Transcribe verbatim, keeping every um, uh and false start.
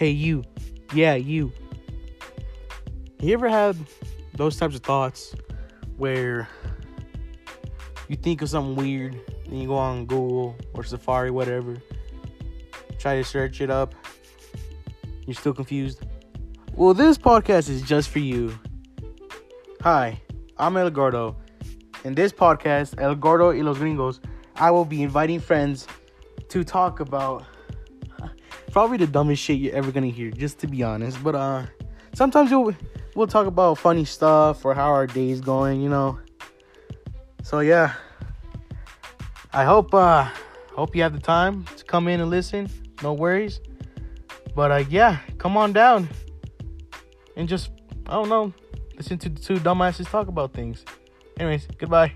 Hey, you. Yeah, you. You ever had those types of thoughts where you think of something weird, then you go on Google or Safari, whatever, try to search it up, you're still confused? Well, this podcast is just for you. Hi, I'm El Gordo. In this podcast, El Gordo y los Gringos, I will be inviting friends to talk about probably the dumbest shit you're ever going to hear, just to be honest. But uh, sometimes you'll, we'll talk about funny stuff or how our day's going, you know. So, yeah. I hope uh, hope you have the time to come in and listen. No worries. But, uh, yeah, come on down. And just, I don't know, listen to two dumbasses talk about things. Anyways, goodbye.